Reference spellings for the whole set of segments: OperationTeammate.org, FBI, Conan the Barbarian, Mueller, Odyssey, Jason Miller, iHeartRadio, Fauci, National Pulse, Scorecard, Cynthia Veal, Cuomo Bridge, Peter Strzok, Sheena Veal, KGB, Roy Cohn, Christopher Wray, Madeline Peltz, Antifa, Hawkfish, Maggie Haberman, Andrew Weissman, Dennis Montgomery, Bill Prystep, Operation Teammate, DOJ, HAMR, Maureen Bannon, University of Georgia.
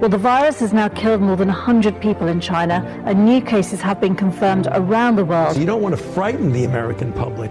Well, the virus has now killed more than 100 people in China, and new cases have been confirmed around the world. So you don't want to frighten the American public.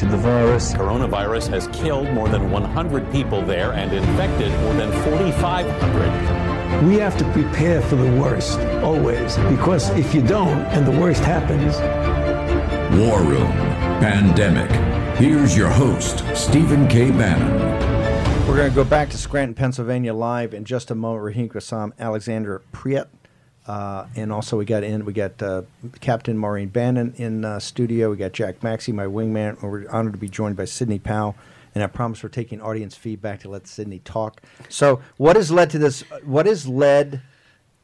the virus. Coronavirus has killed more than 100 people there and infected more than 4,500. We have to prepare for the worst, always, because if you don't and the worst happens... War Room, Pandemic. Here's your host, Stephen K. Bannon. We're going to go back to Scranton, Pennsylvania, live in just a moment. Raheem Kassam, Alexandra Preate, and also we got Captain Maureen Bannon in studio. We got Jack Maxey, my wingman. We're honored to be joined by Sidney Powell, and I promise we're taking audience feedback to let Sidney talk. So, what has led to this? What has led?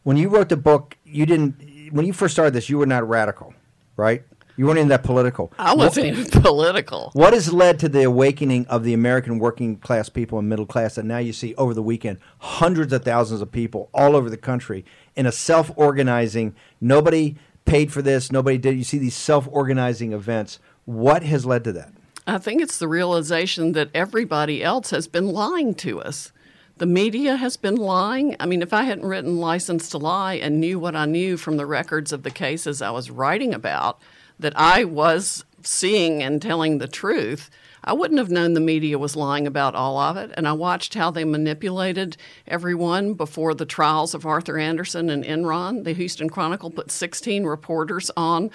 When you wrote the book, you didn't. When you first started this, you were not radical, right? You weren't even that political. I wasn't even political. What has led to the awakening of the American working class people and middle class that now you see over the weekend hundreds of thousands of people all over the country in a self-organizing, nobody paid for this, nobody did. You see these self-organizing events. What has led to that? I think it's the realization that everybody else has been lying to us. The media has been lying. I mean, if I hadn't written License to Lie and knew what I knew from the records of the cases I was writing about, that I was seeing and telling the truth, I wouldn't have known the media was lying about all of it. And I watched how they manipulated everyone before the trials of Arthur Andersen and Enron. The Houston Chronicle put 16 reporters on,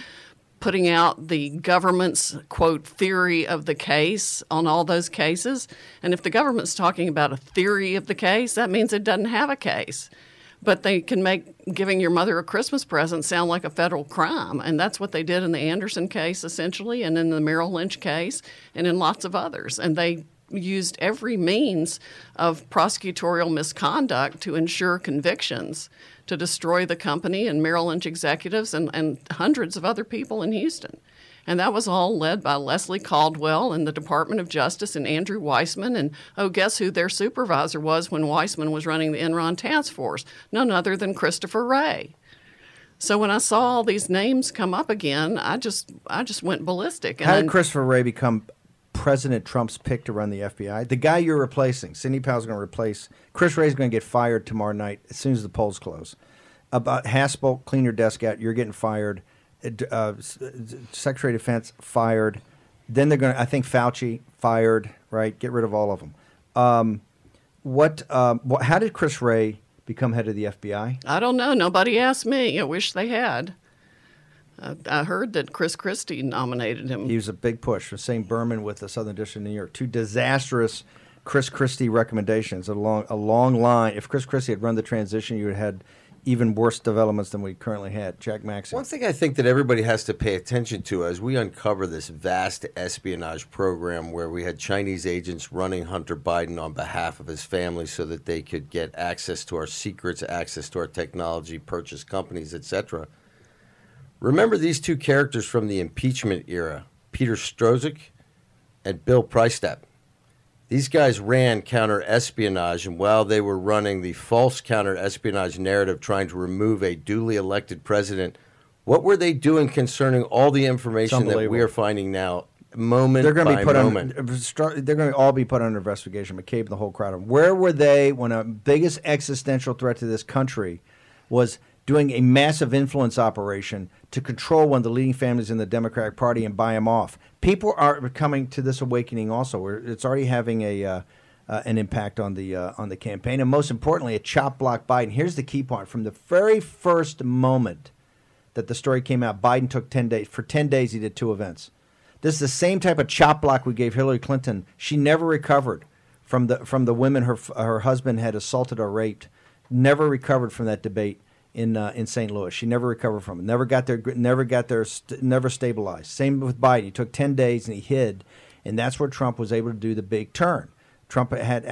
putting out the government's, quote, theory of the case on all those cases. And if the government's talking about a theory of the case, that means it doesn't have a case. But they can make giving your mother a Christmas present sound like a federal crime, and that's what they did in the Andersen case, essentially, and in the Merrill Lynch case, and in lots of others. And they used every means of prosecutorial misconduct to ensure convictions, to destroy the company and Merrill Lynch executives and hundreds of other people in Houston. And that was all led by Leslie Caldwell and the Department of Justice and Andrew Weissman. And, oh, guess who their supervisor was when Weissman was running the Enron task force? None other than Christopher Wray. So when I saw all these names come up again, I just went ballistic. How did Christopher Wray become President Trump's pick to run the FBI? The guy you're replacing, Sidney Powell's going to replace. Chris Wray's going to get fired tomorrow night as soon as the polls close. About Haspel, clean your desk out. You're getting fired. Secretary of Defense fired. Then they're going to, I think, Fauci fired, right? Get rid of all of them. How did Chris Wray become head of the FBI? I don't know. Nobody asked me. I wish they had. I heard that Chris Christie nominated him. He was a big push for St. Berman with the Southern District of New York. Two disastrous Chris Christie recommendations. A long line. If Chris Christie had run the transition, you would have had even worse developments than we currently had. Jack Maxey. One thing I think that everybody has to pay attention to as we uncover this vast espionage program where we had Chinese agents running Hunter Biden on behalf of his family so that they could get access to our secrets, access to our technology, purchase companies, etc. Remember these two characters from the impeachment era, Peter Strzok and Bill Prystep. These guys ran counter-espionage, and while they were running the false counter-espionage narrative trying to remove a duly elected president, what were they doing concerning all the information that we are finding now, moment by moment? They're going to all be put under investigation, McCabe and the whole crowd. Where were they when our biggest existential threat to this country was doing a massive influence operation to control one of the leading families in the Democratic Party and buy them off? People are coming to this awakening also. It's already having an impact on the campaign, and most importantly, a chop-block Biden. Here's the key point. From the very first moment that the story came out, Biden took 10 days. For 10 days, he did two events. This is the same type of chop-block we gave Hillary Clinton. She never recovered from the women her husband had assaulted or raped, never recovered from that debate. In St. Louis, she never recovered from it. Never stabilized. Same with Biden. He took 10 days and he hid, and that's where Trump was able to do the big turn. Trump had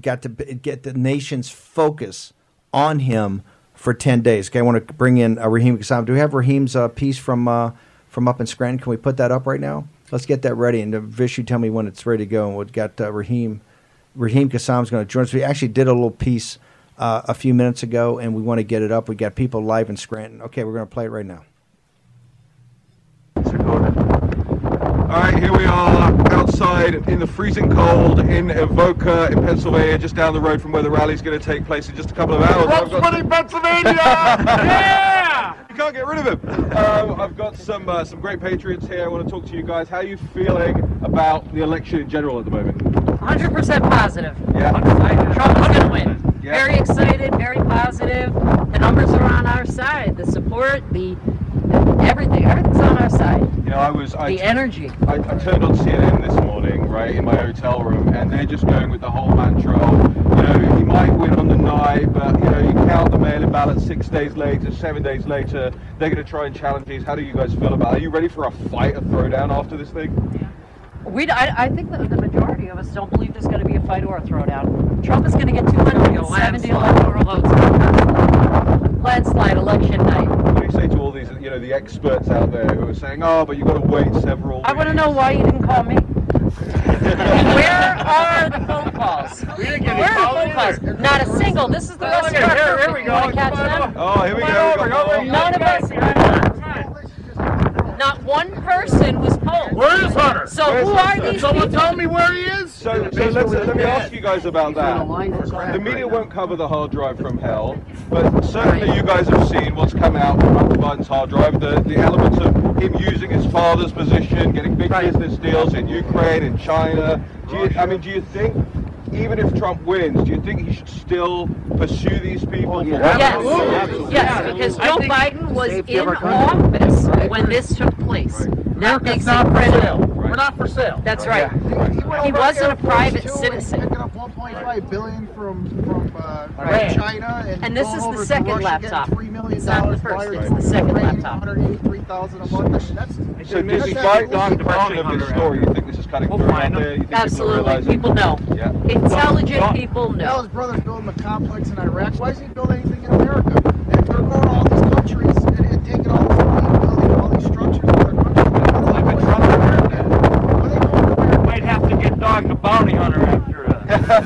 got to get the nation's focus on him for 10 days. Okay, I want to bring in Raheem Kassam. Do we have Raheem's piece from up in Scranton? Can we put that up right now? Let's get that ready. And Vish, you tell me when it's ready to go. And we've got Raheem Kassam's going to join us. We actually did a little piece a few minutes ago, and we want to get it up. We got people live in Scranton. Okay, we're going to play it right now. All right, here we are outside in the freezing cold in Avoca in Pennsylvania, just down the road from where the rally's going to take place in just a couple of hours. Rock's winning Pennsylvania! Yeah! You can't get rid of him. I've got some great patriots here. I want to talk to you guys. How are you feeling about the election in general at the moment? 100% positive. Yeah. Trump is going to win. Yeah. Very excited, very positive. The numbers are on our side. The support, everything's on our side. You know, I turned on CNN this morning, right, in my hotel room, and they're just going with the whole mantra of, you know, he might win on the night, but, you know, you count the mail-in ballot 6 days later, 7 days later, they're going to try and challenge these. How do you guys feel about it? Are you ready for a fight, a throwdown after this thing? Yeah. I think that the majority of us don't believe there's going to be a fight or a throwdown. Trump is going to get 270 electoral votes. Landslide election night. What do you say to all these, you know, the experts out there who are saying, oh, but you've got to wait several weeks? I want to know why you didn't call me. Where are the phone calls? We didn't get any phone calls. Not a single. This is the rest of our country. We want to catch them? Oh, here we go. None of us. Not one person was polled. Where is Hunter? So who are these people? Someone tell me where he is? So let me ask you guys about that. The media won't cover the hard drive from hell, but certainly you guys have seen what's come out from Hunter Biden's hard drive, the elements of him using his father's position, getting big business deals in Ukraine, in China. Do you think, even if Trump wins, do you think he should still pursue these people? Oh, yeah. Yes, because Joe Biden was in office when this took place. Right. That makes it critical. Right. We're not for sale. That's right. Yeah. He wasn't a private citizen. Picking up $1.5 billion from China, and this is the second laptop. It's not the first. It's the second laptop. $183,000 a month. So despite the depression of this story, you think this is kind of crazy? Absolutely. People know. Intelligent people know. Now his brother's building a complex in Iraq. Why doesn't he build anything in America? And if they're going to all these countries and taking all this money and building all these structures in other countries, Trump might have to get dogged a bounty hunter after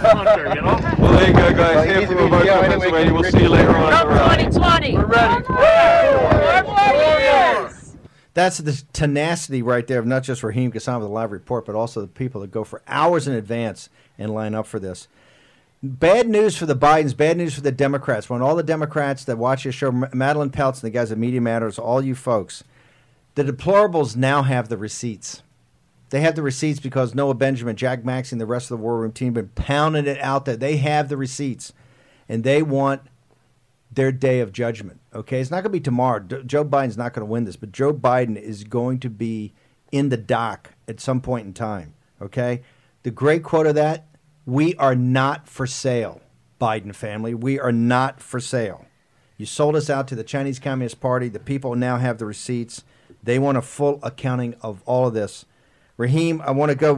Hunter, you know? Well, there you go, guys. Here from Avoca, Pennsylvania. We'll see you later on. Trump 2020. We're ready. Woo! That's the tenacity right there of not just Raheem Kassam with the live report, but also the people that go for hours in advance and line up for this. Bad news for the Bidens, bad news for the Democrats. When all the Democrats that watch this show, Madeline Peltz and the guys at Media Matters, all you folks, the deplorables now have the receipts. They have the receipts because Noah Benjamin, Jack Maxey, and the rest of the War Room team have been pounding it out there. They have the receipts, and they want their day of judgment. Okay, it's not going to be tomorrow. Joe Biden's not going to win this, but Joe Biden is going to be in the dock at some point in time. Okay, the great quote of that: "We are not for sale, Biden family. We are not for sale. You sold us out to the Chinese Communist Party. The people now have the receipts. They want a full accounting of all of this." Raheem, I want to go.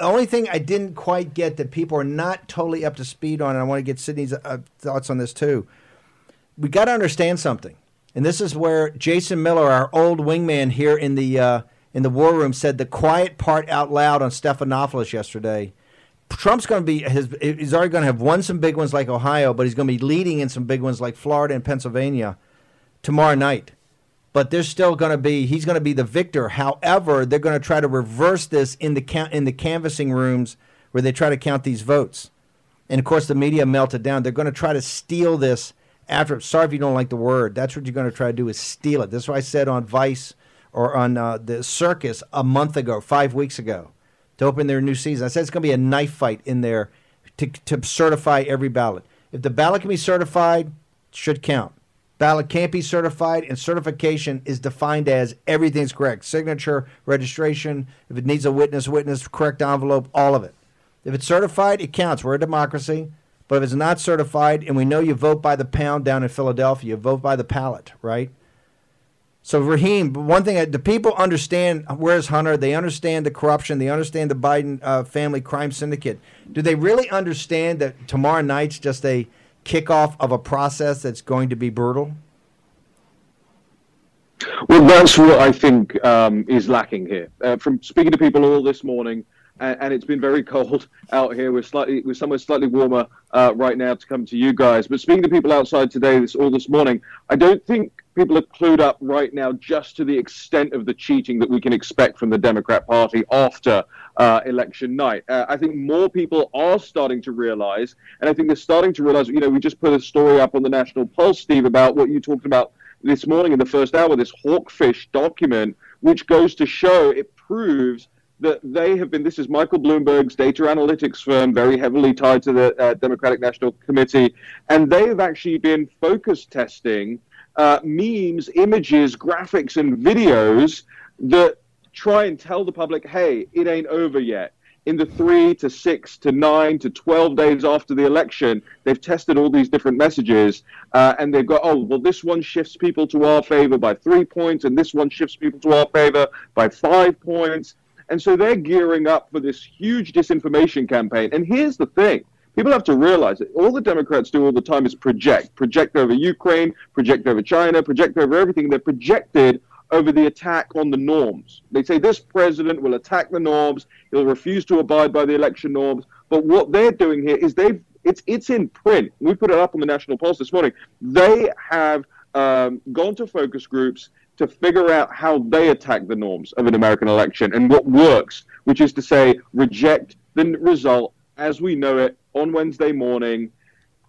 Only thing I didn't quite get that people are not totally up to speed on, and I want to get Sidney's thoughts on this too. We got to understand something, and this is where Jason Miller, our old wingman here in the War Room, said the quiet part out loud on Stephanopoulos yesterday. Trump's going to be he's already going to have won some big ones like Ohio, but he's going to be leading in some big ones like Florida and Pennsylvania tomorrow night. But there's still going to be he's going to be the victor. However, they're going to try to reverse this in the canvassing rooms where they try to count these votes, and of course the media melted down. They're going to try to steal this. After, sorry if you don't like the word, that's what you're going to try to do is steal it. That's what I said on Vice or on the Circus 5 weeks ago to open their new season. I said it's going to be a knife fight in there to certify every ballot. If the ballot can be certified, it should count. Ballot can't be certified, and certification is defined as everything's correct. Signature, registration, if it needs a witness, correct envelope, all of it. If it's certified, it counts. We're a democracy. But if it's not certified, and we know you vote by the pound down in Philadelphia, you vote by the pallet, right? So, Raheem, one thing, the people understand where's Hunter. They understand the corruption. They understand the Biden family crime syndicate. Do they really understand that tomorrow night's just a kickoff of a process that's going to be brutal? Well, that's what I think is lacking here. From speaking to people all this morning, and it's been very cold out here. We're somewhere slightly warmer right now to come to you guys. But speaking to people outside today, this morning, I don't think people are clued up right now just to the extent of the cheating that we can expect from the Democrat Party after election night. I think more people are starting to realize, and I think they're starting to realize, you know, we just put a story up on the National Pulse, Steve, about what you talked about this morning in the first hour, this Hawkfish document, which goes to show, it proves that they have been, this is Michael Bloomberg's data analytics firm, very heavily tied to the Democratic National Committee, and they have actually been focus testing memes, images, graphics, and videos that try and tell the public, hey, it ain't over yet. In the 3 to 6 to 9 to 12 days after the election, they've tested all these different messages, and they've got, oh, well, this one shifts people to our favor by 3 points, and this one shifts people to our favor by 5 points. And so they're gearing up for this huge disinformation campaign. And here's the thing. People have to realize that all the Democrats do all the time is project. Project over Ukraine, project over China, project over everything. They're projected over the attack on the norms. They say this president will attack the norms. He'll refuse to abide by the election norms. But what they're doing here is it's in print. We put it up on the National Pulse this morning. They have gone to focus groups to figure out how they attack the norms of an American election and what works, which is to say reject the result as we know it on Wednesday morning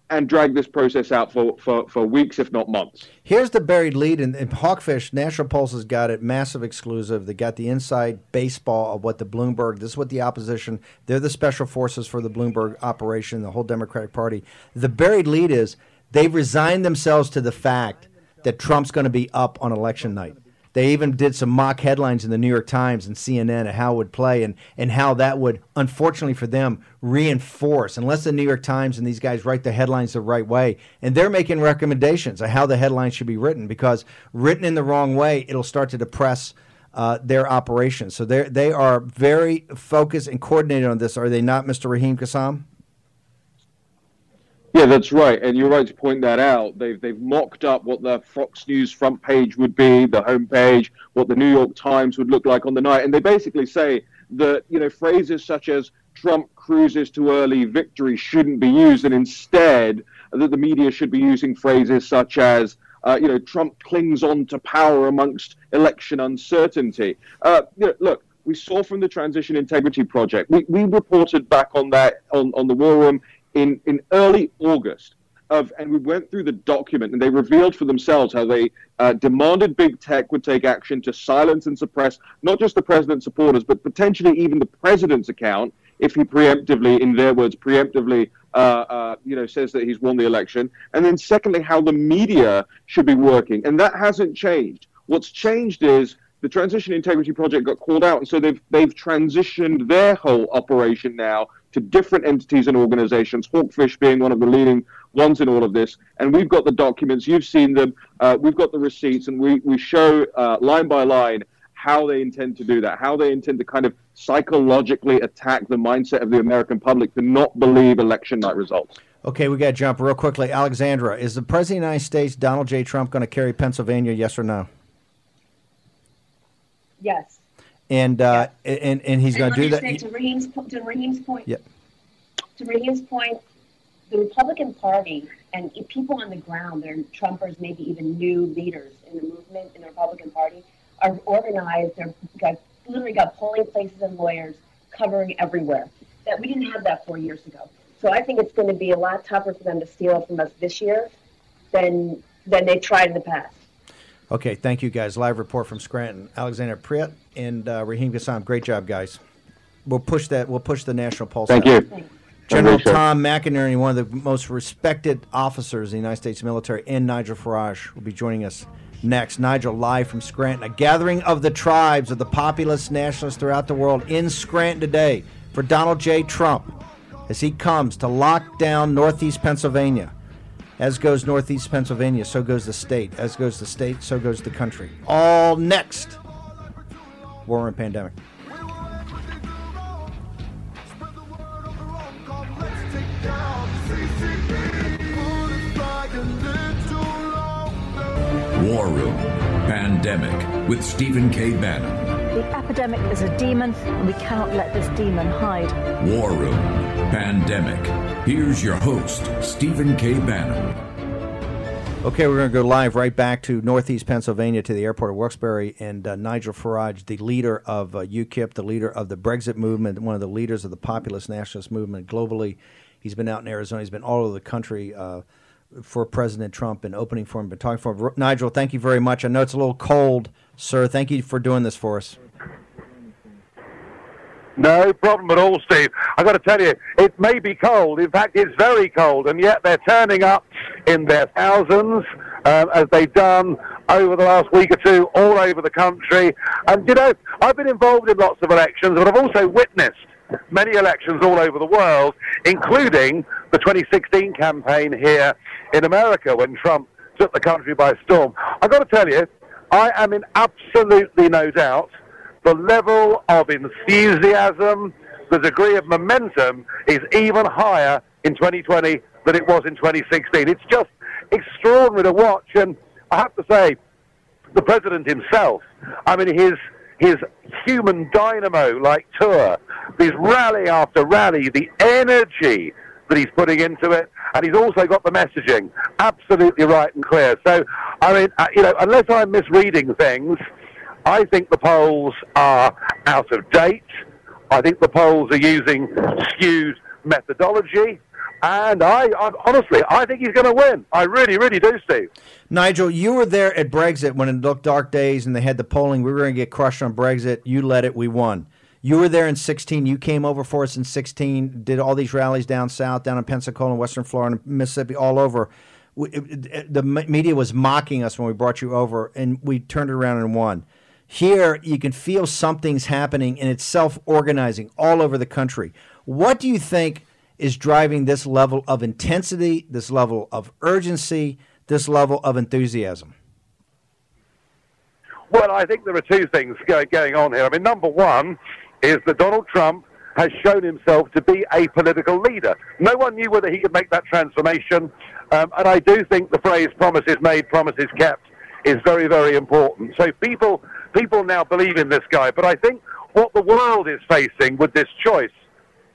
and drag this process out for weeks, if not months. Here's the buried lead, and Hawkfish, National Pulse has got it, massive exclusive. They got the inside baseball of what the Bloomberg, this is what the opposition, they're the special forces for the Bloomberg operation, the whole Democratic Party. The buried lead is they've resigned themselves to the fact that Trump's going to be up on election night. They even did some mock headlines in the New York Times and CNN of how it would play and how that would, unfortunately for them, reinforce, unless the New York Times and these guys write the headlines the right way. And they're making recommendations on how the headlines should be written, because written in the wrong way, it'll start to depress their operations. So they are very focused and coordinated on this. Are they not, Mr. Raheem Kassam? Yeah, that's right. And you're right to point that out. They've mocked up what the Fox News front page would be, the homepage, what the New York Times would look like on the night. And they basically say that, you know, phrases such as Trump cruises to early victory shouldn't be used. And instead that the media should be using phrases such as, you know, Trump clings on to power amongst election uncertainty. You know, look. We saw from the Transition Integrity Project. We reported back on that on the War Room in early August, and we went through the document, and they revealed for themselves how they demanded big tech would take action to silence and suppress not just the president's supporters, but potentially even the president's account if he preemptively, in their words, you know, says that he's won the election. And then secondly, how the media should be working, and that hasn't changed. What's changed is the Transition Integrity Project got called out, and so they've transitioned their whole operation now to different entities and organizations, Hawkfish being one of the leading ones in all of this. And we've got the documents, you've seen them, we've got the receipts, and we show line by line how they intend to do that, how they intend to kind of psychologically attack the mindset of the American public to not believe election night results. Okay, we got to jump real quickly. Alexandra, is the President of the United States, Donald J. Trump, going to carry Pennsylvania, yes or no? Yes. And and he's going to do that. To Raheem's point, the Republican Party and people on the ground, they're Trumpers, maybe even new leaders in the movement in the Republican Party, are organized. They've literally got polling places and lawyers covering everywhere. That we didn't have that 4 years ago. So I think it's going to be a lot tougher for them to steal from us this year than they tried in the past. Okay, thank you, guys. Live report from Scranton. Alexandra Preate and Raheem Kassam. Great job, guys. We'll push that. We'll push the National Pulse. Thank out. You. General Tom McInerney, one of the most respected officers in the United States military, and Nigel Farage will be joining us next. Nigel, live from Scranton. A gathering of the tribes of the populist nationalists throughout the world in Scranton today for Donald J. Trump as he comes to lock down Northeast Pennsylvania. As goes Northeast Pennsylvania, so goes the state. As goes the state, so goes the country. All next. War and Pandemic. War Room, Pandemic with Stephen K. Bannon. The epidemic is a demon, and we cannot let this demon hide. War Room, Pandemic. Here's your host, Stephen K. Bannon. Okay, we're going to go live right back to Northeast Pennsylvania to the airport of Wilkes-Barre, and Nigel Farage, the leader of UKIP, the leader of the Brexit movement, one of the leaders of the populist nationalist movement globally. He's been out in Arizona. He's been all over the country for President Trump and opening for him, been talking for him. Nigel, thank you very much. I know it's a little cold, sir. Thank you for doing this for us. No problem at all, Steve. I've got to tell you, it may be cold. In fact, it's very cold, and yet they're turning up in their thousands, as they've done over the last week or two all over the country. And, you know, I've been involved in lots of elections, but I've also witnessed many elections all over the world, including the 2016 campaign here in America when Trump took the country by storm. I've got to tell you, I am in absolutely no doubt the level of enthusiasm, the degree of momentum is even higher in 2020 than it was in 2016. It's just extraordinary to watch. And I have to say, the president himself, I mean, his human dynamo-like tour, this rally after rally, the energy that he's putting into it, and he's also got the messaging absolutely right and clear. So, I mean, you know, unless I'm misreading things, I think the polls are out of date. I think the polls are using skewed methodology. And honestly, I think he's going to win. I really, really do, Steve. Nigel, you were there at Brexit when it looked dark days and they had the polling. We were going to get crushed on Brexit. You led it. We won. You were there in 16. You came over for us in 16, did all these rallies down south, down in Pensacola and Western Florida and Mississippi, all over. The media was mocking us when we brought you over, and we turned it around and won. Here, you can feel something's happening, and it's self-organizing all over the country. What do you think is driving this level of intensity, this level of urgency, this level of enthusiasm? Well, I think there are two things going on here. I mean, number one is that Donald Trump has shown himself to be a political leader. No one knew whether he could make that transformation, and I do think the phrase promises made, promises kept is very, very important. So people now believe in this guy, but I think what the world is facing with this choice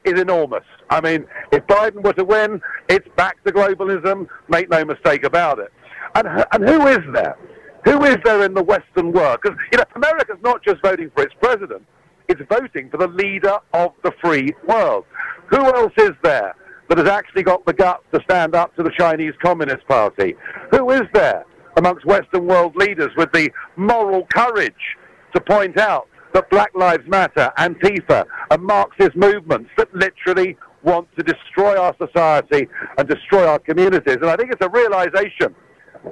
is enormous. I mean, if Biden were to win, it's back to globalism, make no mistake about it. And who is there? Who is there in the Western world? Because, you know, America's not just voting for its president, it's voting for the leader of the free world. Who else is there that has actually got the guts to stand up to the Chinese Communist Party? Who is there amongst Western world leaders with the moral courage to point out that Black Lives Matter, Antifa, and Marxist movements that literally want to destroy our society and destroy our communities? And I think it's a realization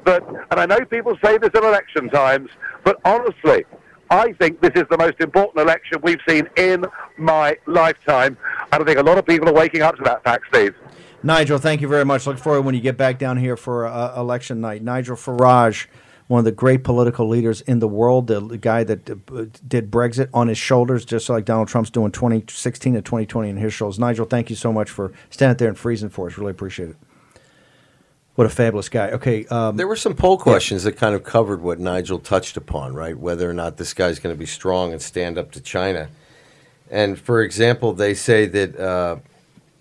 that, and I know people say this at election times, but honestly, I think this is the most important election we've seen in my lifetime, and I think a lot of people are waking up to that fact, Steve. Nigel, thank you very much. Look forward when you get back down here for election night. Nigel Farage, one of the great political leaders in the world, the guy that did Brexit on his shoulders, just like Donald Trump's doing 2016 to 2020 on his shoulders. Nigel, thank you so much for standing there and freezing for us. Really appreciate it. What a fabulous guy. Okay, there were some poll questions that kind of covered what Nigel touched upon, right? Whether or not this guy's going to be strong and stand up to China. And, for example, they say that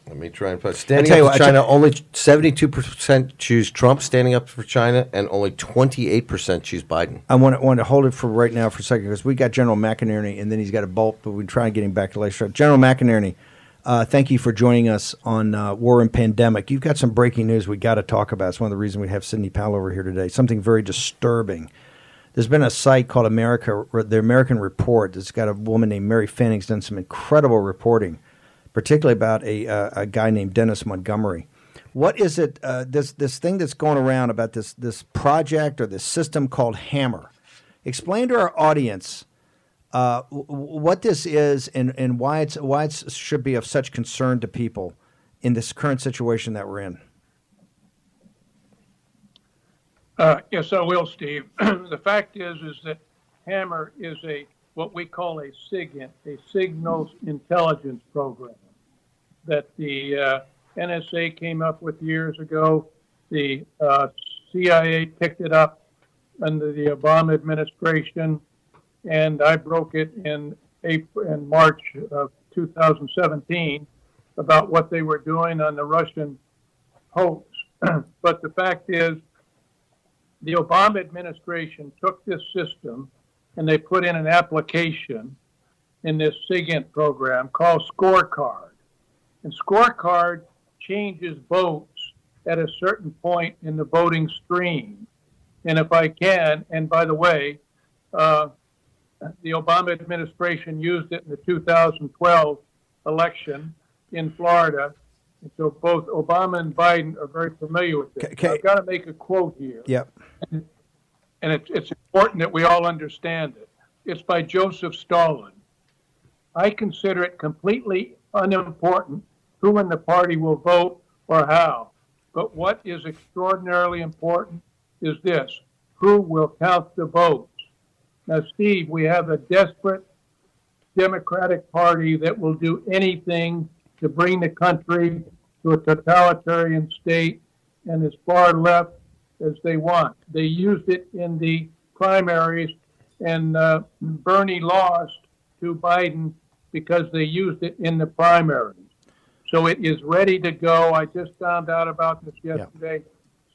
let me try and put standing up for China. Only 72% choose Trump standing up for China, and only 28% choose Biden. I want to hold it for right now for a second because we got General McInerney, and then he's got a bolt, but we try and get him back to later. General McInerney, thank you for joining us on War and Pandemic. You've got some breaking news we got to talk about. It's one of the reasons we have Sidney Powell over here today. Something very disturbing. There's been a site called the American Report. It's got a woman named Mary Fanning who's done some incredible reporting, particularly about a guy named Dennis Montgomery. What is it, this thing that's going around about this project or this system called HAMR? Explain to our audience what this is and why it should be of such concern to people in this current situation that we're in. Yes, I will, Steve. The fact is that HAMR is what we call a SIGINT, a Signals Intelligence Program, that the NSA came up with years ago. The CIA picked it up under the Obama administration, and I broke it in April and March of 2017 about what they were doing on the Russian hoax. But the fact is, the Obama administration took this system and they put in an application in this SIGINT program called Scorecard. And Scorecard changes votes at a certain point in the voting stream. And if I can, and by the way, the Obama administration used it in the 2012 election in Florida. And so both Obama and Biden are very familiar with it. Okay. I've got to make a quote here. Yep. And it's important that we all understand it. It's by Joseph Stalin. I consider it completely unimportant who in the party will vote or how. But what is extraordinarily important is this: who will count the votes? Now, Steve, we have a desperate Democratic Party that will do anything to bring the country to a totalitarian state and as far left as they want. They used it in the primaries, and Bernie lost to Biden because they used it in the primaries. So it is ready to go. I just found out about this yesterday.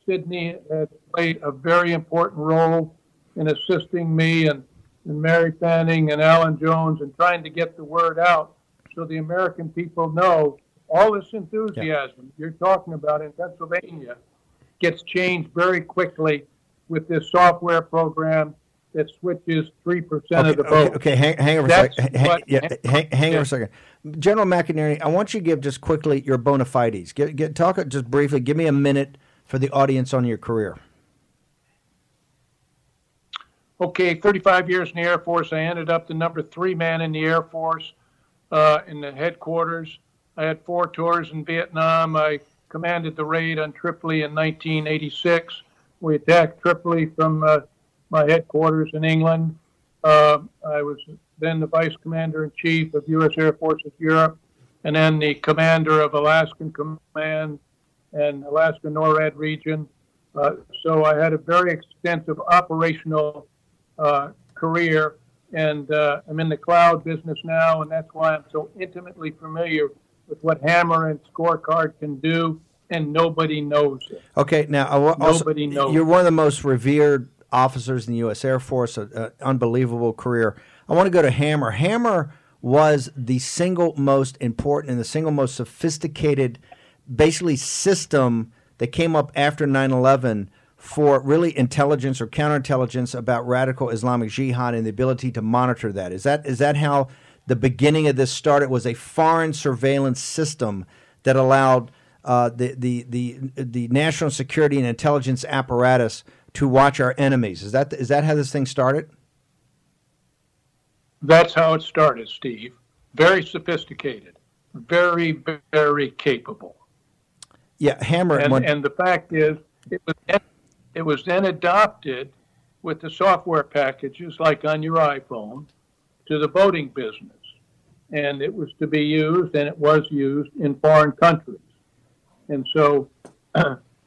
Yeah. Sidney has played a very important role in assisting me and Mary Fanning and Alan Jones and trying to get the word out so the American people know all this enthusiasm you're talking about in Pennsylvania gets changed very quickly with this software program that switches 3% of the vote. Okay, hang on for a second. Hang on a second. General McInerney, I want you to give just quickly your bona fides. Talk just briefly. Give me a minute for the audience on your career. Okay, 35 years in the Air Force. I ended up the number 3 man in the Air Force in the headquarters. I had 4 tours in Vietnam. I commanded the raid on Tripoli in 1986. We attacked Tripoli from my headquarters in England. I was then the Vice Commander-in-Chief of U.S. Air Forces Europe, and then the Commander of Alaskan Command and Alaska NORAD region. So I had a very extensive operational career, and I'm in the cloud business now, and that's why I'm so intimately familiar with what HAMR and Scorecard can do, and nobody knows it. Okay, now, nobody knows. You're one of the most revered officers in the U.S. Air Force, an unbelievable career. I want to go to HAMR. HAMR was the single most important and the single most sophisticated, basically, system that came up after 9/11 for really intelligence or counterintelligence about radical Islamic jihad and the ability to monitor that. Is that how the beginning of this started? Was a foreign surveillance system that allowed the national security and intelligence apparatus to watch our enemies. Is that how this thing started? That's how it started, Steve. Very sophisticated, very, very capable. Yeah, HAMR. And the fact is, it was then adopted with the software packages, like on your iPhone, to the voting business. And it was to be used, and it was used in foreign countries. And so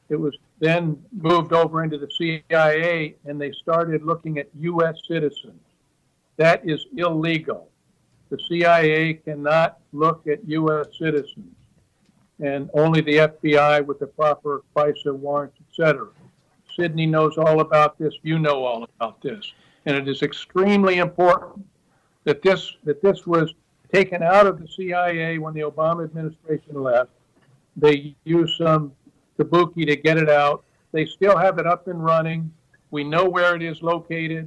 it was then moved over into the CIA, and they started looking at U.S. citizens. That is illegal. The CIA cannot look at U.S. citizens, and only the FBI with the proper FISA warrants, etc. Sidney knows all about this. You know all about this. And it is extremely important that this was taken out of the CIA when the Obama administration left. They used some kabuki to get it out. They still have it up and running. We know where it is located.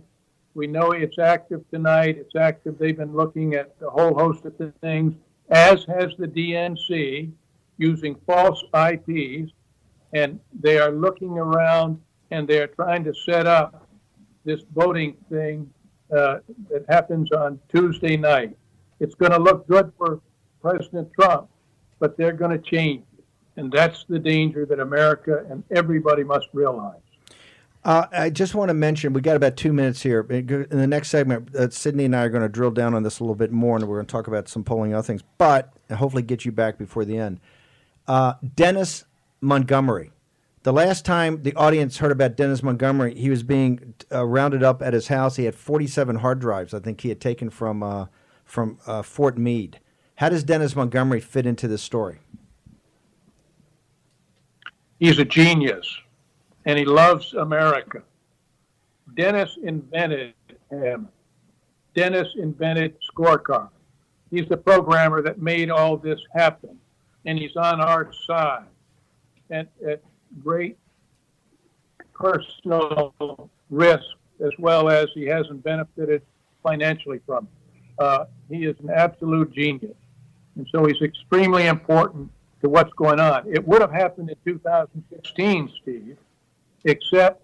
We know it's active tonight. It's active. They've been looking at a whole host of things, as has the DNC, using false IPs, and they are looking around, and they are trying to set up this voting thing that happens on Tuesday night. It's going to look good for President Trump, but they're going to change it, and that's the danger that America and everybody must realize. I just want to mention, we got about 2 minutes here. In the next segment, Sidney and I are going to drill down on this a little bit more, and we're going to talk about some polling and other things, but hopefully get you back before the end. Dennis Montgomery, The last time the audience heard about Dennis Montgomery, he was being rounded up at his house. He had 47 hard drives, I think he had taken from Fort Meade. How does Dennis Montgomery fit into this story? He's a genius, and he loves America. Dennis invented him. Dennis invented Scorecard. He's the programmer that made all this happen, and he's on our side. And at great personal risk, as well as he hasn't benefited financially from it. He is an absolute genius. And so he's extremely important to what's going on. It would have happened in 2016, Steve, except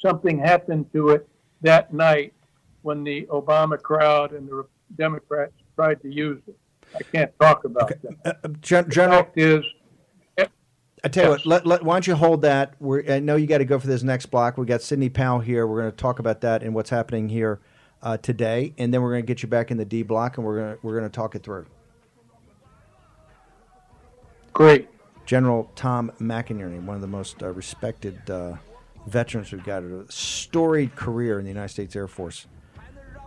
something happened to it that night when the Obama crowd and the Democrats tried to use it. I can't talk about that. General, I tell you what, why don't you hold that? I know you got to go for this next block. We got Sidney Powell here. We're going to talk about that and what's happening here today, and then we're going to get you back in the D block, and we're going to talk it through. Great. General Tom McInerney, one of the most respected veterans we've got, a storied career in the United States Air Force.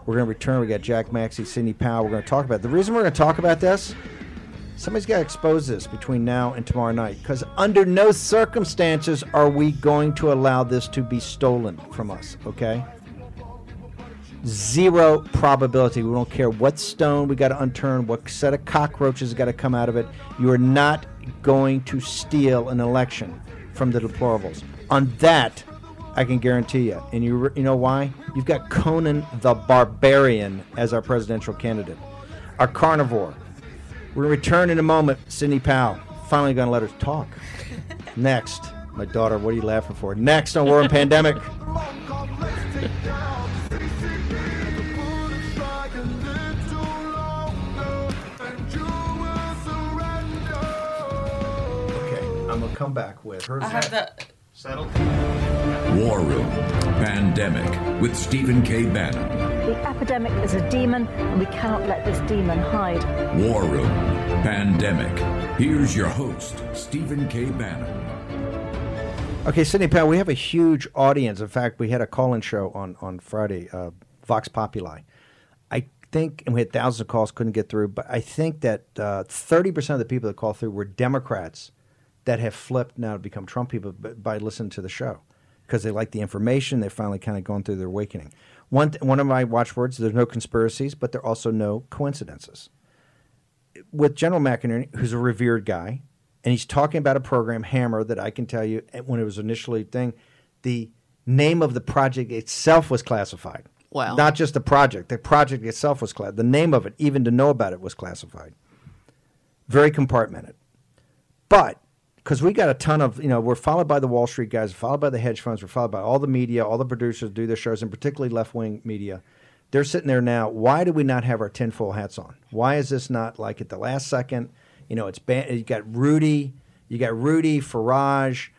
We're going to return. We got Jack Maxey, Sidney Powell. We're going to talk about it. The reason we're going to talk about this. Somebody's got to expose this between now and tomorrow night, because under no circumstances are we going to allow this to be stolen from us, okay? Zero probability. We don't care what stone we got to unturn, what set of cockroaches got to come out of it. You are not going to steal an election from the deplorables. On that, I can guarantee you. And you know why? You've got Conan the Barbarian as our presidential candidate, our carnivore. We're going to return in a moment. Sidney Powell, finally going to let her talk. Next. My daughter, what are you laughing for? Next on War and Pandemic. Okay, I'm going to come back with her. I have that. Settled. War Room Pandemic with Stephen K. Bannon. The epidemic is a demon, and we cannot let this demon hide. War Room Pandemic. Here's your host, Stephen K. Bannon. Okay, Sidney Powell, we have a huge audience. In fact, we had a call-in show on Friday, Vox Populi. I think, and we had thousands of calls, couldn't get through, but I think that 30% of the people that called through were Democrats that have flipped now to become Trump people by listening to the show, because they like the information. They've finally kind of gone through their awakening. One of my watchwords, there's no conspiracies, but there are also no coincidences. With General McInerney, who's a revered guy, and he's talking about a program, HAMR, that I can tell you when it was initially thing, the name of the project itself was classified. Wow. Not just the project. The project itself was classified. The name of it, even to know about it, was classified. Very compartmented. But because we got a ton of, we're followed by the Wall Street guys, followed by the hedge funds, we're followed by all the media, all the producers do their shows, and particularly left-wing media. They're sitting there now. Why do we not have our tinfoil hats on? Why is this not like at the last second? You got Rudy, Farage,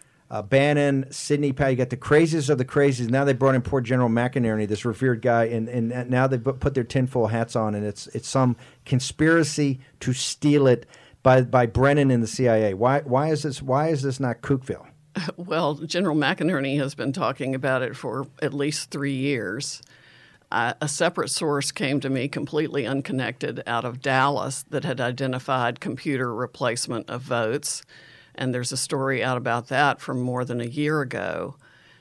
Bannon, Sidney Powell. You got the craziest of the crazies. Now they brought in poor General McInerney, this revered guy, and now they put their tinfoil hats on, and it's some conspiracy to steal it. By Brennan and the CIA. Why is this not Cookville? Well, General McInerney has been talking about it for at least 3 years. A separate source came to me, completely unconnected, out of Dallas that had identified computer replacement of votes. And there's a story out about that from more than a year ago.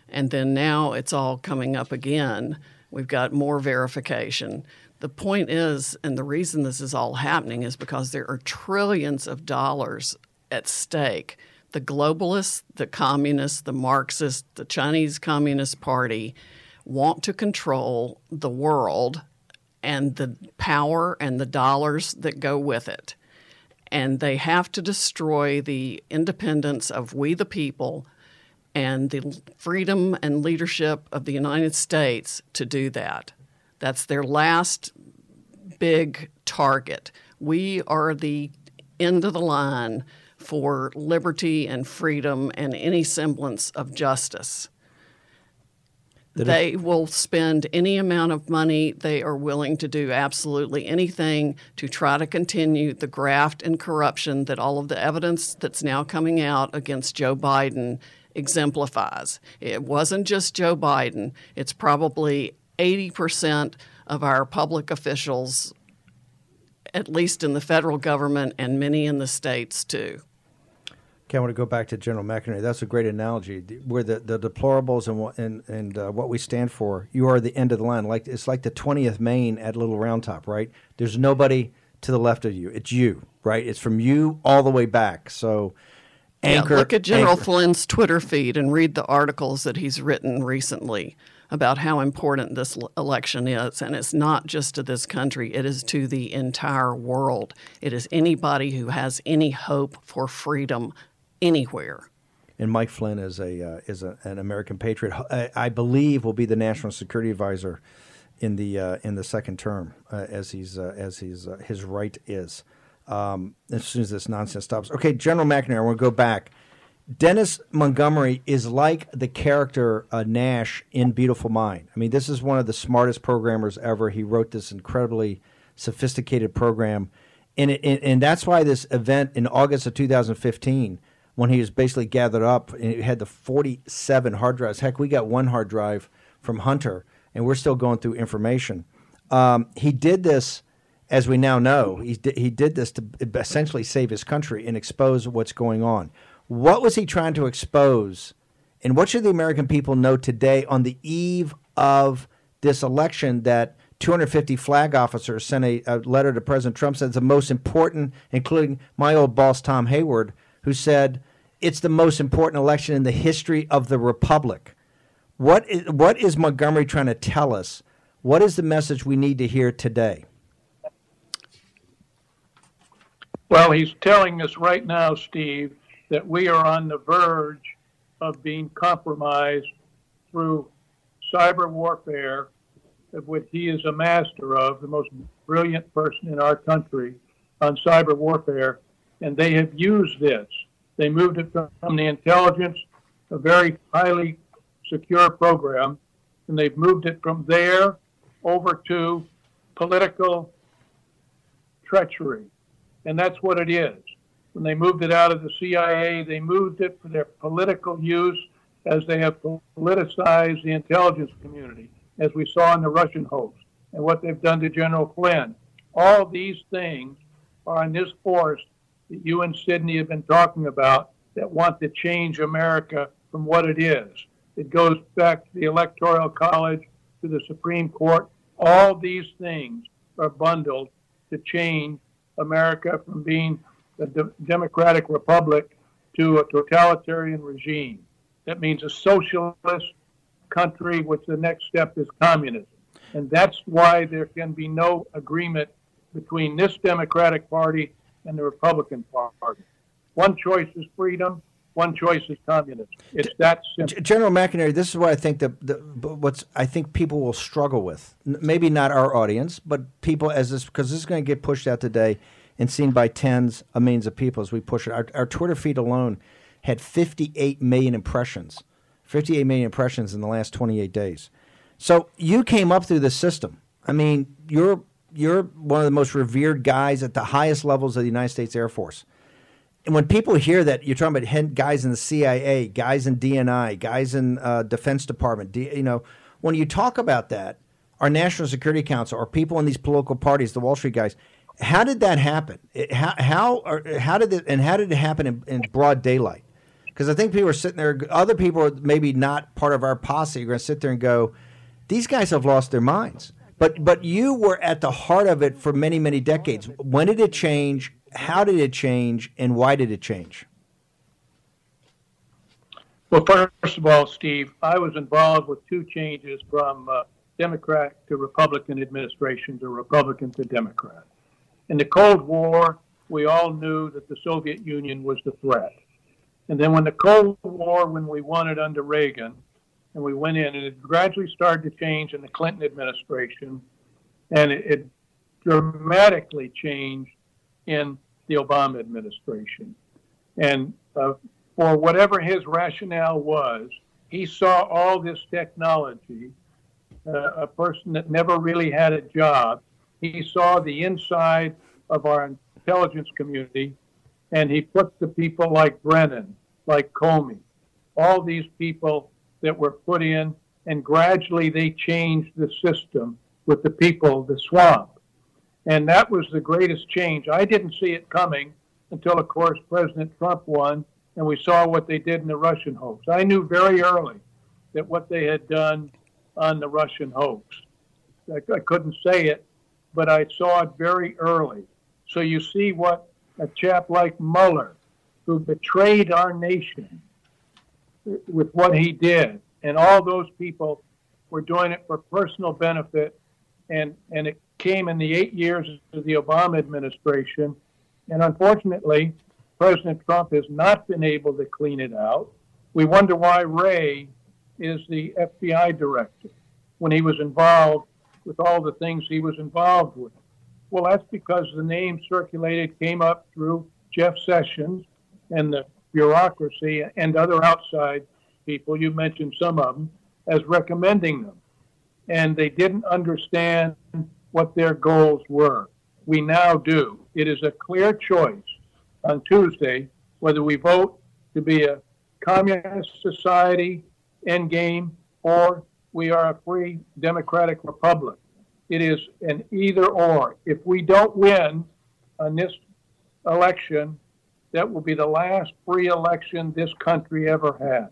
And then now it's all coming up again. We've got more verification. The point is, and the reason this is all happening is because there are trillions of dollars at stake. The globalists, the communists, the Marxists, the Chinese Communist Party want to control the world and the power and the dollars that go with it. And they have to destroy the independence of we the people and the freedom and leadership of the United States to do that. That's their last big target. We are the end of the line for liberty and freedom and any semblance of justice. They will spend any amount of money. They are willing to do absolutely anything to try to continue the graft and corruption that all of the evidence that's now coming out against Joe Biden exemplifies. It wasn't just Joe Biden. It's probably 80% of our public officials, at least in the federal government and many in the states, too. Okay, I want to go back to General McInerney. That's a great analogy. We're the deplorables and what we stand for. You are the end of the line. Like it's like the 20th Maine at Little Round Top, right? There's nobody to the left of you. It's you, right? It's from you all the way back. So anchor. Yeah, look at General Flynn's Twitter feed and read the articles that he's written recently about how important this election is. And it's not just to this country. It is to the entire world. It is anybody who has any hope for freedom anywhere. And Mike Flynn is an American patriot. I believe will be the national security advisor in the second term as his right is as soon as this nonsense stops. Okay, General McInerney, I want to go back. Dennis Montgomery is like the character Nash in Beautiful Mind. I mean, this is one of the smartest programmers ever. He wrote this incredibly sophisticated program. And that's why this event in August of 2015, when he was basically gathered up and he had the 47 hard drives. Heck, we got one hard drive from Hunter, and we're still going through information. He did this, as we now know, he did this to essentially save his country and expose what's going on. What was he trying to expose? And what should the American people know today on the eve of this election that 250 flag officers sent a letter to President Trump, said it's the most important, including my old boss, Tom Hayward, who said it's the most important election in the history of the republic. What is Montgomery trying to tell us? What is the message we need to hear today? Well, he's telling us right now, Steve, that we are on the verge of being compromised through cyber warfare, of which he is a master of, the most brilliant person in our country on cyber warfare. And they have used this. They moved it from the intelligence, a very highly secure program, and they've moved it from there over to political treachery. And that's what it is. When they moved it out of the CIA, they moved it for their political use as they have politicized the intelligence community, as we saw in the Russian hoax, and what they've done to General Flynn. All these things are in this force that you and Sidney have been talking about that want to change America from what it is. It goes back to the Electoral College, to the Supreme Court. All these things are bundled to change America from being a democratic republic to a totalitarian regime. That means a socialist country, which the next step is communism. And that's why there can be no agreement between this Democratic Party and the Republican Party. One choice is freedom. One choice is communism. It's that simple. General McInerney, this is what I think I think people will struggle with. Maybe not our audience, but people because this is going to get pushed out today and seen by tens of millions of people as we push it. Our Twitter feed alone had 58 million impressions. 58 million impressions in the last 28 days. So you came up through the system. I mean, you're one of the most revered guys at the highest levels of the United States Air Force. And when people hear that, you're talking about guys in the CIA, guys in DNI, guys in Defense Department, when you talk about that, our National Security Council, our people in these political parties, the Wall Street guys, how did that happen? How did it happen in broad daylight? Because I think people are sitting there, other people are maybe not part of our posse, are going to sit there and go, these guys have lost their minds. But you were at the heart of it for many, many decades. When did it change? How did it change, and why did it change? Well, first of all, Steve, I was involved with two changes from Democrat to Republican administration to Republican to Democrat. In the Cold War, we all knew that the Soviet Union was the threat. And then when the Cold War, when we won it under Reagan, and we went in, and it gradually started to change in the Clinton administration, and it dramatically changed in the Obama administration. And for whatever his rationale was, he saw all this technology, a person that never really had a job. He saw the inside of our intelligence community, and he put the people like Brennan, like Comey, all these people that were put in, and gradually they changed the system with the people of the swamp. And that was the greatest change. I didn't see it coming until, of course, President Trump won, and we saw what they did in the Russian hoax. I knew very early that what they had done on the Russian hoax. I couldn't say it, but I saw it very early. So you see what a chap like Mueller, who betrayed our nation with what he did, and all those people were doing it for personal benefit, and it came in the 8 years of the Obama administration, and unfortunately, President Trump has not been able to clean it out. We wonder why Wray is the FBI director when he was involved with all the things he was involved with. Well, that's because the name circulated came up through Jeff Sessions and the bureaucracy and other outside people, you mentioned some of them, as recommending them. And they didn't understand what their goals were. We now do. It is a clear choice on Tuesday whether we vote to be a communist society endgame or we are a free democratic republic. It is an either or. If we don't win on this election, that will be the last free election this country ever has.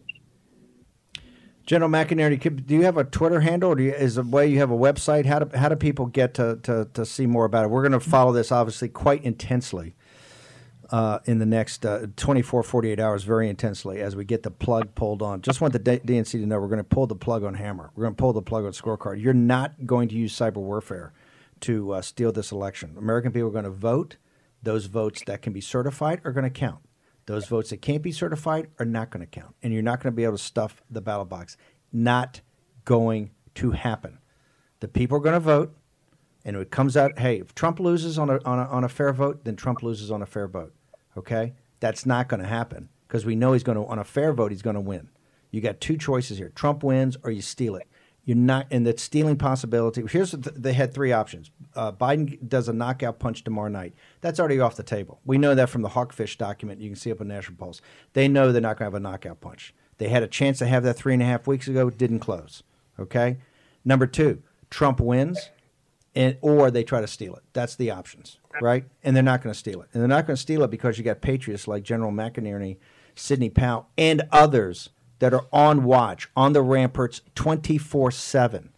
General McInerney, do you have a Twitter handle? Is the way you have a website? How do people get to see more about it? We're going to follow this, obviously, quite intensely in the next 24, 48 hours, very intensely, as we get the plug pulled on. Just want the DNC to know we're going to pull the plug on HAMR. We're going to pull the plug on Scorecard. You're not going to use cyber warfare to steal this election. American people are going to vote. Those votes that can be certified are going to count. Those votes that can't be certified are not going to count. And you're not going to be able to stuff the ballot box. Not going to happen. The people are going to vote, and it comes out, hey, if Trump loses on a fair vote, then Trump loses on a fair vote. Okay? That's not going to happen because we know he's going to, on a fair vote, he's going to win. You got two choices here. Trump wins or you steal it. You're not, and that stealing possibility. Here's they had three options. Biden does a knockout punch tomorrow night. That's already off the table. We know that from the Hawkfish document. You can see up on National Pulse. They know they're not going to have a knockout punch. They had a chance to have that 3.5 weeks ago. It didn't close. Okay. Number two, Trump wins, and or they try to steal it. That's the options, right? And they're not going to steal it. And they're not going to steal it because you got patriots like General McInerney, Sidney Powell, and others that are on watch, on the ramparts 24/7,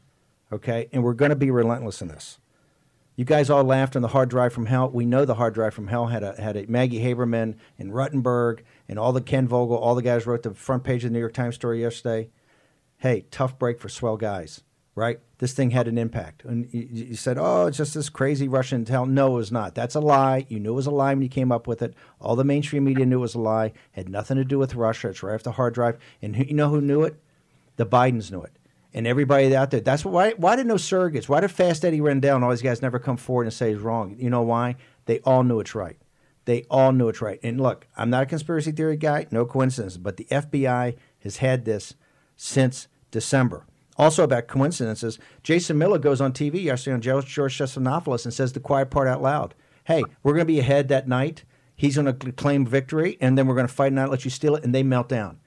okay? And we're going to be relentless in this. You guys all laughed on the hard drive from hell. We know the hard drive from hell had a Maggie Haberman and Ruttenberg and all the Ken Vogel, all the guys wrote the front page of the New York Times story yesterday. Hey, tough break for swell guys, right? This thing had an impact. And you said, oh, it's just this crazy Russian intel. No, it was not. That's a lie. You knew it was a lie when you came up with it. All the mainstream media knew it was a lie. Had nothing to do with Russia. It's right off the hard drive. And you know who knew it? The Bidens knew it. And everybody out there. That's why did no surrogates, why did Fast Eddie Rendell and all these guys never come forward and say it's wrong? You know why? They all knew it's right. They all knew it's right. And look, I'm not a conspiracy theory guy. No coincidence. But the FBI has had this since December. Also about coincidences, Jason Miller goes on TV yesterday on George Stephanopoulos and says the quiet part out loud. Hey, we're going to be ahead that night. He's going to claim victory, and then we're going to fight and not let you steal it, and they melt down.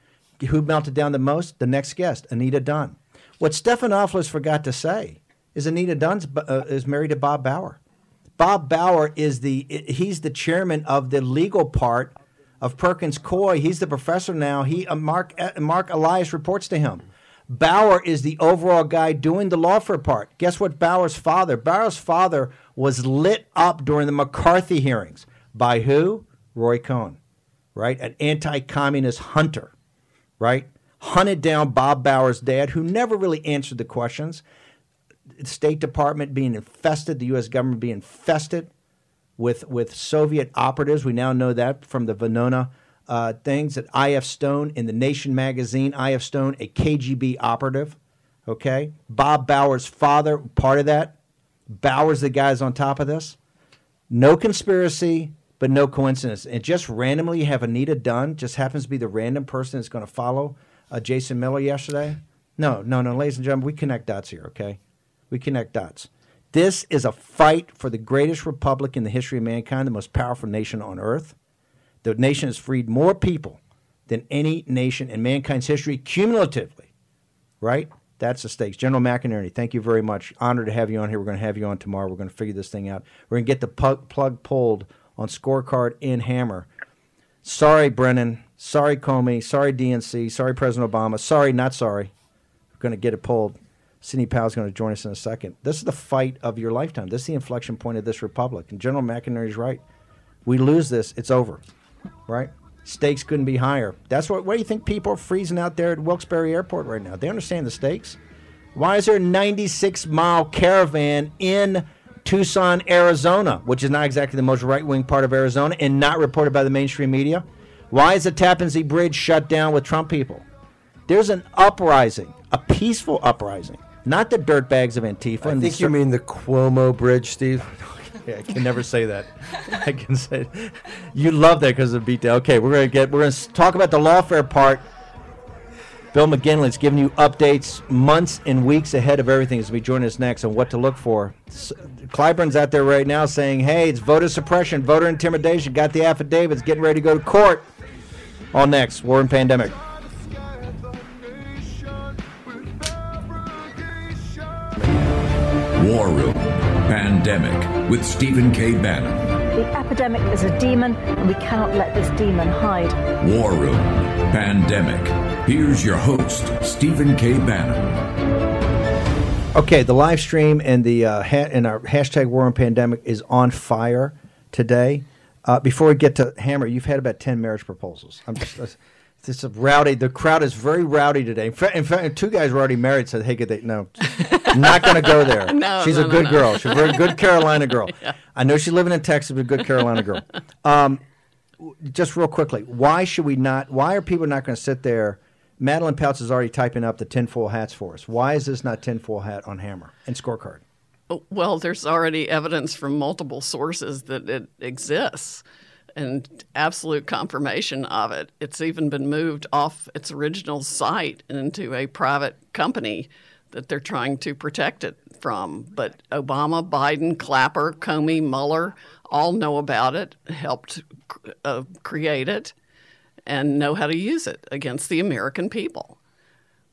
Who melted down the most? The next guest, Anita Dunn. What Stephanopoulos forgot to say is Anita Dunn is married to Bob Bauer. Bob Bauer he's the chairman of the legal part of Perkins Coie. He's the professor now. Mark Elias reports to him. Bauer is the overall guy doing the lawfare part. Guess what? Bauer's father was lit up during the McCarthy hearings. By who? Roy Cohn, right? An anti-communist hunter, right? Hunted down Bob Bauer's dad, who never really answered the questions. State Department being infested, the U.S. government being infested with Soviet operatives. We now know that from the Venona things that I.F. Stone in The Nation magazine, I.F. Stone, a KGB operative, okay? Bob Bauer's father, part of that. Bauer's the guy's on top of this. No conspiracy, but no coincidence. And just randomly you have Anita Dunn, just happens to be the random person that's going to follow Jason Miller yesterday. No, ladies and gentlemen, we connect dots here, okay? We connect dots. This is a fight for the greatest republic in the history of mankind, the most powerful nation on earth. The nation has freed more people than any nation in mankind's history cumulatively, right? That's the stakes. General McInerney, thank you very much. Honored to have you on here. We're going to have you on tomorrow. We're going to figure this thing out. We're going to get the plug pulled on Scorecard in HAMR. Sorry, Brennan. Sorry, Comey. Sorry, DNC. Sorry, President Obama. Sorry, not sorry. We're going to get it pulled. Sidney Powell's going to join us in a second. This is the fight of your lifetime. This is the inflection point of this republic. And General McInerney's right. We lose this, it's over, right? Stakes couldn't be higher. That's what. Why do you think people are freezing out there at Wilkes-Barre Airport right now? They understand the stakes. Why is there a 96-mile caravan in Tucson, Arizona, which is not exactly the most right-wing part of Arizona and not reported by the mainstream media? Why is the Tappan Zee Bridge shut down with Trump people? There's an uprising, a peaceful uprising, not the dirtbags of Antifa. I think you mean the Cuomo Bridge, Steve. I can never say that. I can say it. You love that because of the beatdown. Okay, we're gonna talk about the lawfare part. Bill McGinley's giving you updates months and weeks ahead of everything as we join us next on what to look for. Clyburn's out there right now saying, "Hey, it's voter suppression, voter intimidation. Got the affidavits, getting ready to go to court." All next, War and Pandemic. War Room. Pandemic with Stephen K. Bannon. The epidemic is a demon, and we cannot let this demon hide. War Room. Pandemic. Here's your host, Stephen K. Bannon. Okay, the live stream and the and our hashtag War Room Pandemic is on fire today. Before we get to HAMR, you've had about 10 marriage proposals. I'm just... This is rowdy. The crowd is very rowdy today. In fact, two guys were already married. Said, "Hey, get that." No, not going to go there. No, she's a good girl. She's a very good Carolina girl. Yeah. I know she's living in Texas, but a good Carolina girl. Just real quickly, why should we not? Why are people not going to sit there? Madeline Pouts is already typing up the tinfoil hats for us. Why is this not tinfoil hat on HAMR and Scorecard? Well, there's already evidence from multiple sources that it exists. And absolute confirmation of it. It's even been moved off its original site into a private company that they're trying to protect it from. But Obama, Biden, Clapper, Comey, Mueller all know about it, helped create it, and know how to use it against the American people.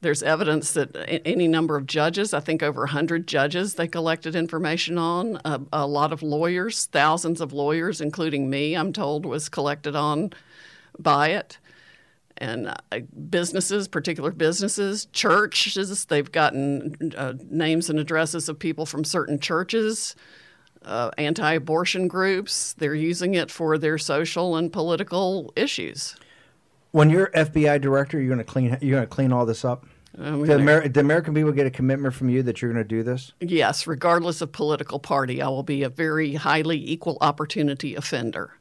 There's evidence that any number of judges, I think over 100 judges they collected information on, a lot of lawyers, thousands of lawyers, including me, I'm told, was collected on by it. And businesses, particular businesses, churches, they've gotten names and addresses of people from certain churches, anti-abortion groups. They're using it for their social and political issues. When you're FBI director, you're going to clean all this up. The American people get a commitment from you that you're going to do this? Yes, regardless of political party, I will be a very highly equal opportunity offender.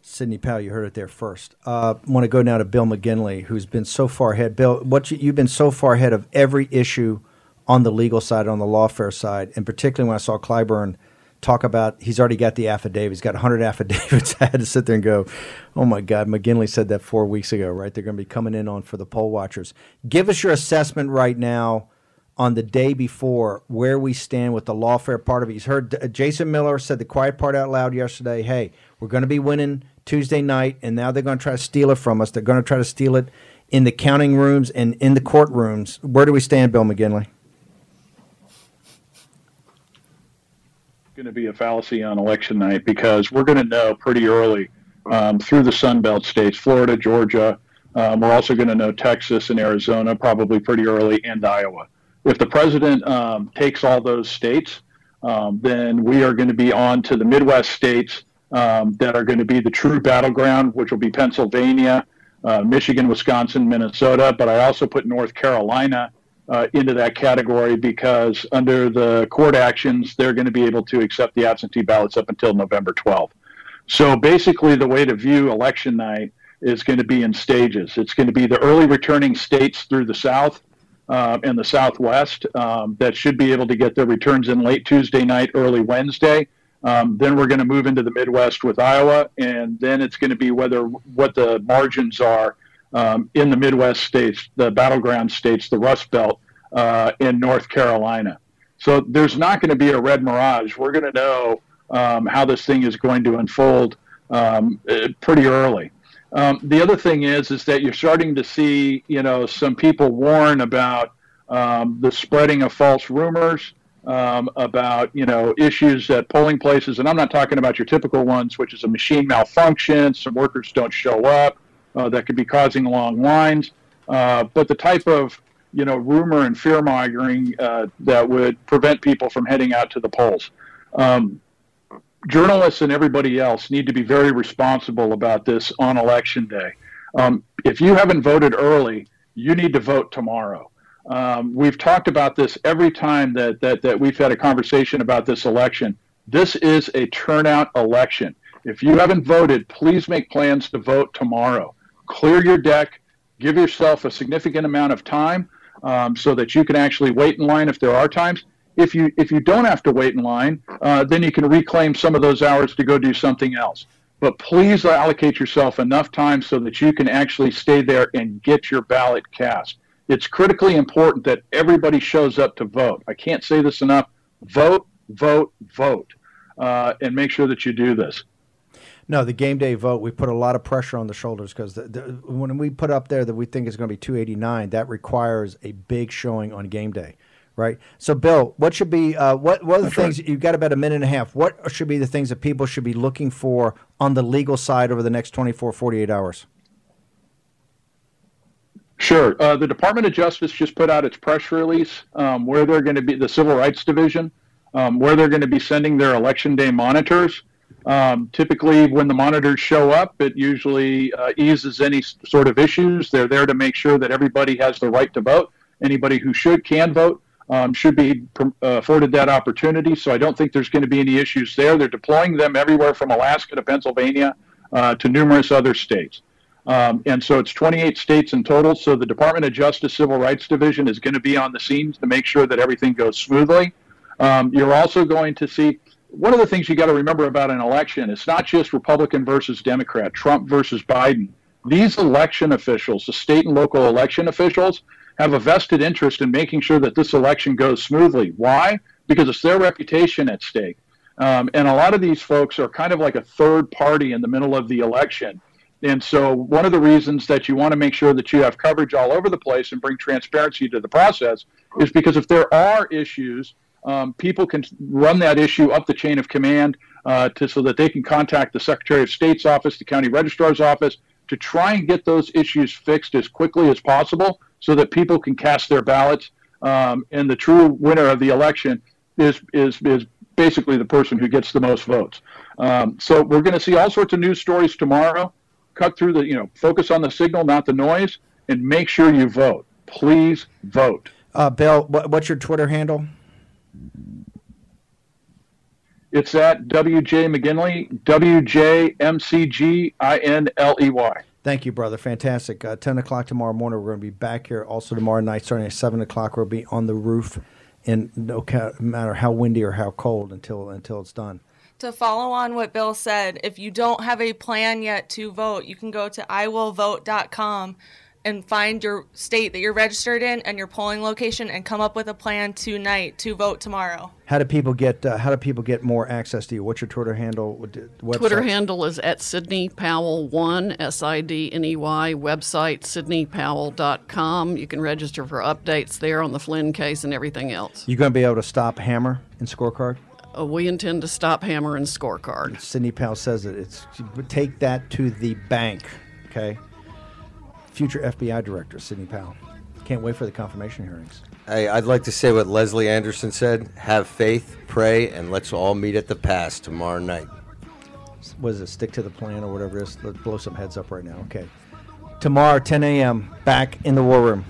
Sidney Powell, you heard it there first. I want to go now to Bill McGinley, who's been so far ahead. Bill, you've been so far ahead of every issue on the legal side, on the lawfare side, and particularly when I saw Clyburn talk about he's already got the affidavit. He's got 100 affidavits. I had to sit there and go, oh, my God, McGinley said that 4 weeks ago, right? They're going to be coming in on for the poll watchers. Give us your assessment right now on the day before where we stand with the lawfare part of it. He's heard Jason Miller said the quiet part out loud yesterday. Hey, we're going to be winning Tuesday night, and now they're going to try to steal it from us. They're going to try to steal it in the counting rooms and in the courtrooms. Where do we stand, Bill McGinley? Going to be a fallacy on election night because we're going to know pretty early through the Sun Belt states, Florida, Georgia. We're also going to know Texas and Arizona probably pretty early, and Iowa. If the president takes all those states, then we are going to be on to the Midwest states that are going to be the true battleground, which will be Pennsylvania, Michigan, Wisconsin, Minnesota. But I also put North Carolina into that category because under the court actions, they're going to be able to accept the absentee ballots up until November 12th. So basically the way to view election night is going to be in stages. It's going to be the early returning states through the South and the Southwest that should be able to get their returns in late Tuesday night, early Wednesday. Then we're going to move into the Midwest with Iowa, and then it's going to be what the margins are in the Midwest states, the battleground states, the Rust Belt, in North Carolina. So there's not going to be a red mirage. We're going to know how this thing is going to unfold pretty early. The other thing is that you're starting to see, some people warn about the spreading of false rumors about, issues at polling places. And I'm not talking about your typical ones, which is a machine malfunction, some workers don't show up, that could be causing long lines. But the type of, rumor and fear mongering that would prevent people from heading out to the polls. Journalists and everybody else need to be very responsible about this on election day. If you haven't voted early, you need to vote tomorrow. We've talked about this every time that we've had a conversation about this election. This is a turnout election. If you haven't voted, please make plans to vote tomorrow. Clear your deck. Give yourself a significant amount of time so that you can actually wait in line if there are times. If you don't have to wait in line, then you can reclaim some of those hours to go do something else. But please allocate yourself enough time so that you can actually stay there and get your ballot cast. It's critically important that everybody shows up to vote. I can't say this enough. Vote, vote, vote, and make sure that you do this. No, the game day vote, we put a lot of pressure on the shoulders because when we put up there that we think is going to be 289, that requires a big showing on game day. Right. So, Bill, what should be what are the things you've got about a minute and a half? What should be the things that people should be looking for on the legal side over the next 24, 48 hours? Sure. The Department of Justice just put out its press release where they're going to be the Civil Rights Division, where they're going to be sending their Election Day monitors. Typically, when the monitors show up, it usually eases any sort of issues. They're there to make sure that everybody has the right to vote. Anybody who can vote. Should be afforded that opportunity. So I don't think there's going to be any issues there. They're deploying them everywhere from Alaska to Pennsylvania to numerous other states. And so it's 28 states in total. So the Department of Justice Civil Rights Division is going to be on the scenes to make sure that everything goes smoothly. You're also going to see one of the things you got to remember about an election. It's not just Republican versus Democrat, Trump versus Biden. These election officials, the state and local election officials, have a vested interest in making sure that this election goes smoothly. Why? Because it's their reputation at stake. And a lot of these folks are kind of like a third party in the middle of the election. And so one of the reasons that you want to make sure that you have coverage all over the place and bring transparency to the process is because if there are issues, people can run that issue up the chain of command so that they can contact the Secretary of State's office, the county registrar's office, to try and get those issues fixed as quickly as possible so that people can cast their ballots. And the true winner of the election is basically the person who gets the most votes. So we're going to see all sorts of news stories tomorrow. Cut through the, focus on the signal, not the noise, and make sure you vote. Please vote. Bill, what's your Twitter handle? It's at WJ McGinley, WJMCGINLEY. Thank you, brother. Fantastic. 10 o'clock tomorrow morning. We're going to be back here. Also tomorrow night, starting at 7 o'clock, we'll be on the roof, and no matter how windy or how cold until it's done. To follow on what Bill said, if you don't have a plan yet to vote, you can go to iwillvote.com and find your state that you're registered in and your polling location and come up with a plan tonight to vote tomorrow. How do people get more access to you? What's your Twitter handle? Website? Twitter handle is at Sidney Powell 1, SIDNEY, website sidneypowell.com. You can register for updates there on the Flynn case and everything else. You're going to be able to stop HAMR and Scorecard? We intend to stop HAMR and Scorecard. Sidney Powell says it. Take that to the bank, okay? Future FBI Director, Sidney Powell. Can't wait for the confirmation hearings. Hey, I'd like to say what Leslie Anderson said. Have faith, pray, and let's all meet at the pass tomorrow night. What is it, stick to the plan or whatever it is? Let's blow some heads up right now. Okay. Tomorrow, 10 a.m., back in the war room.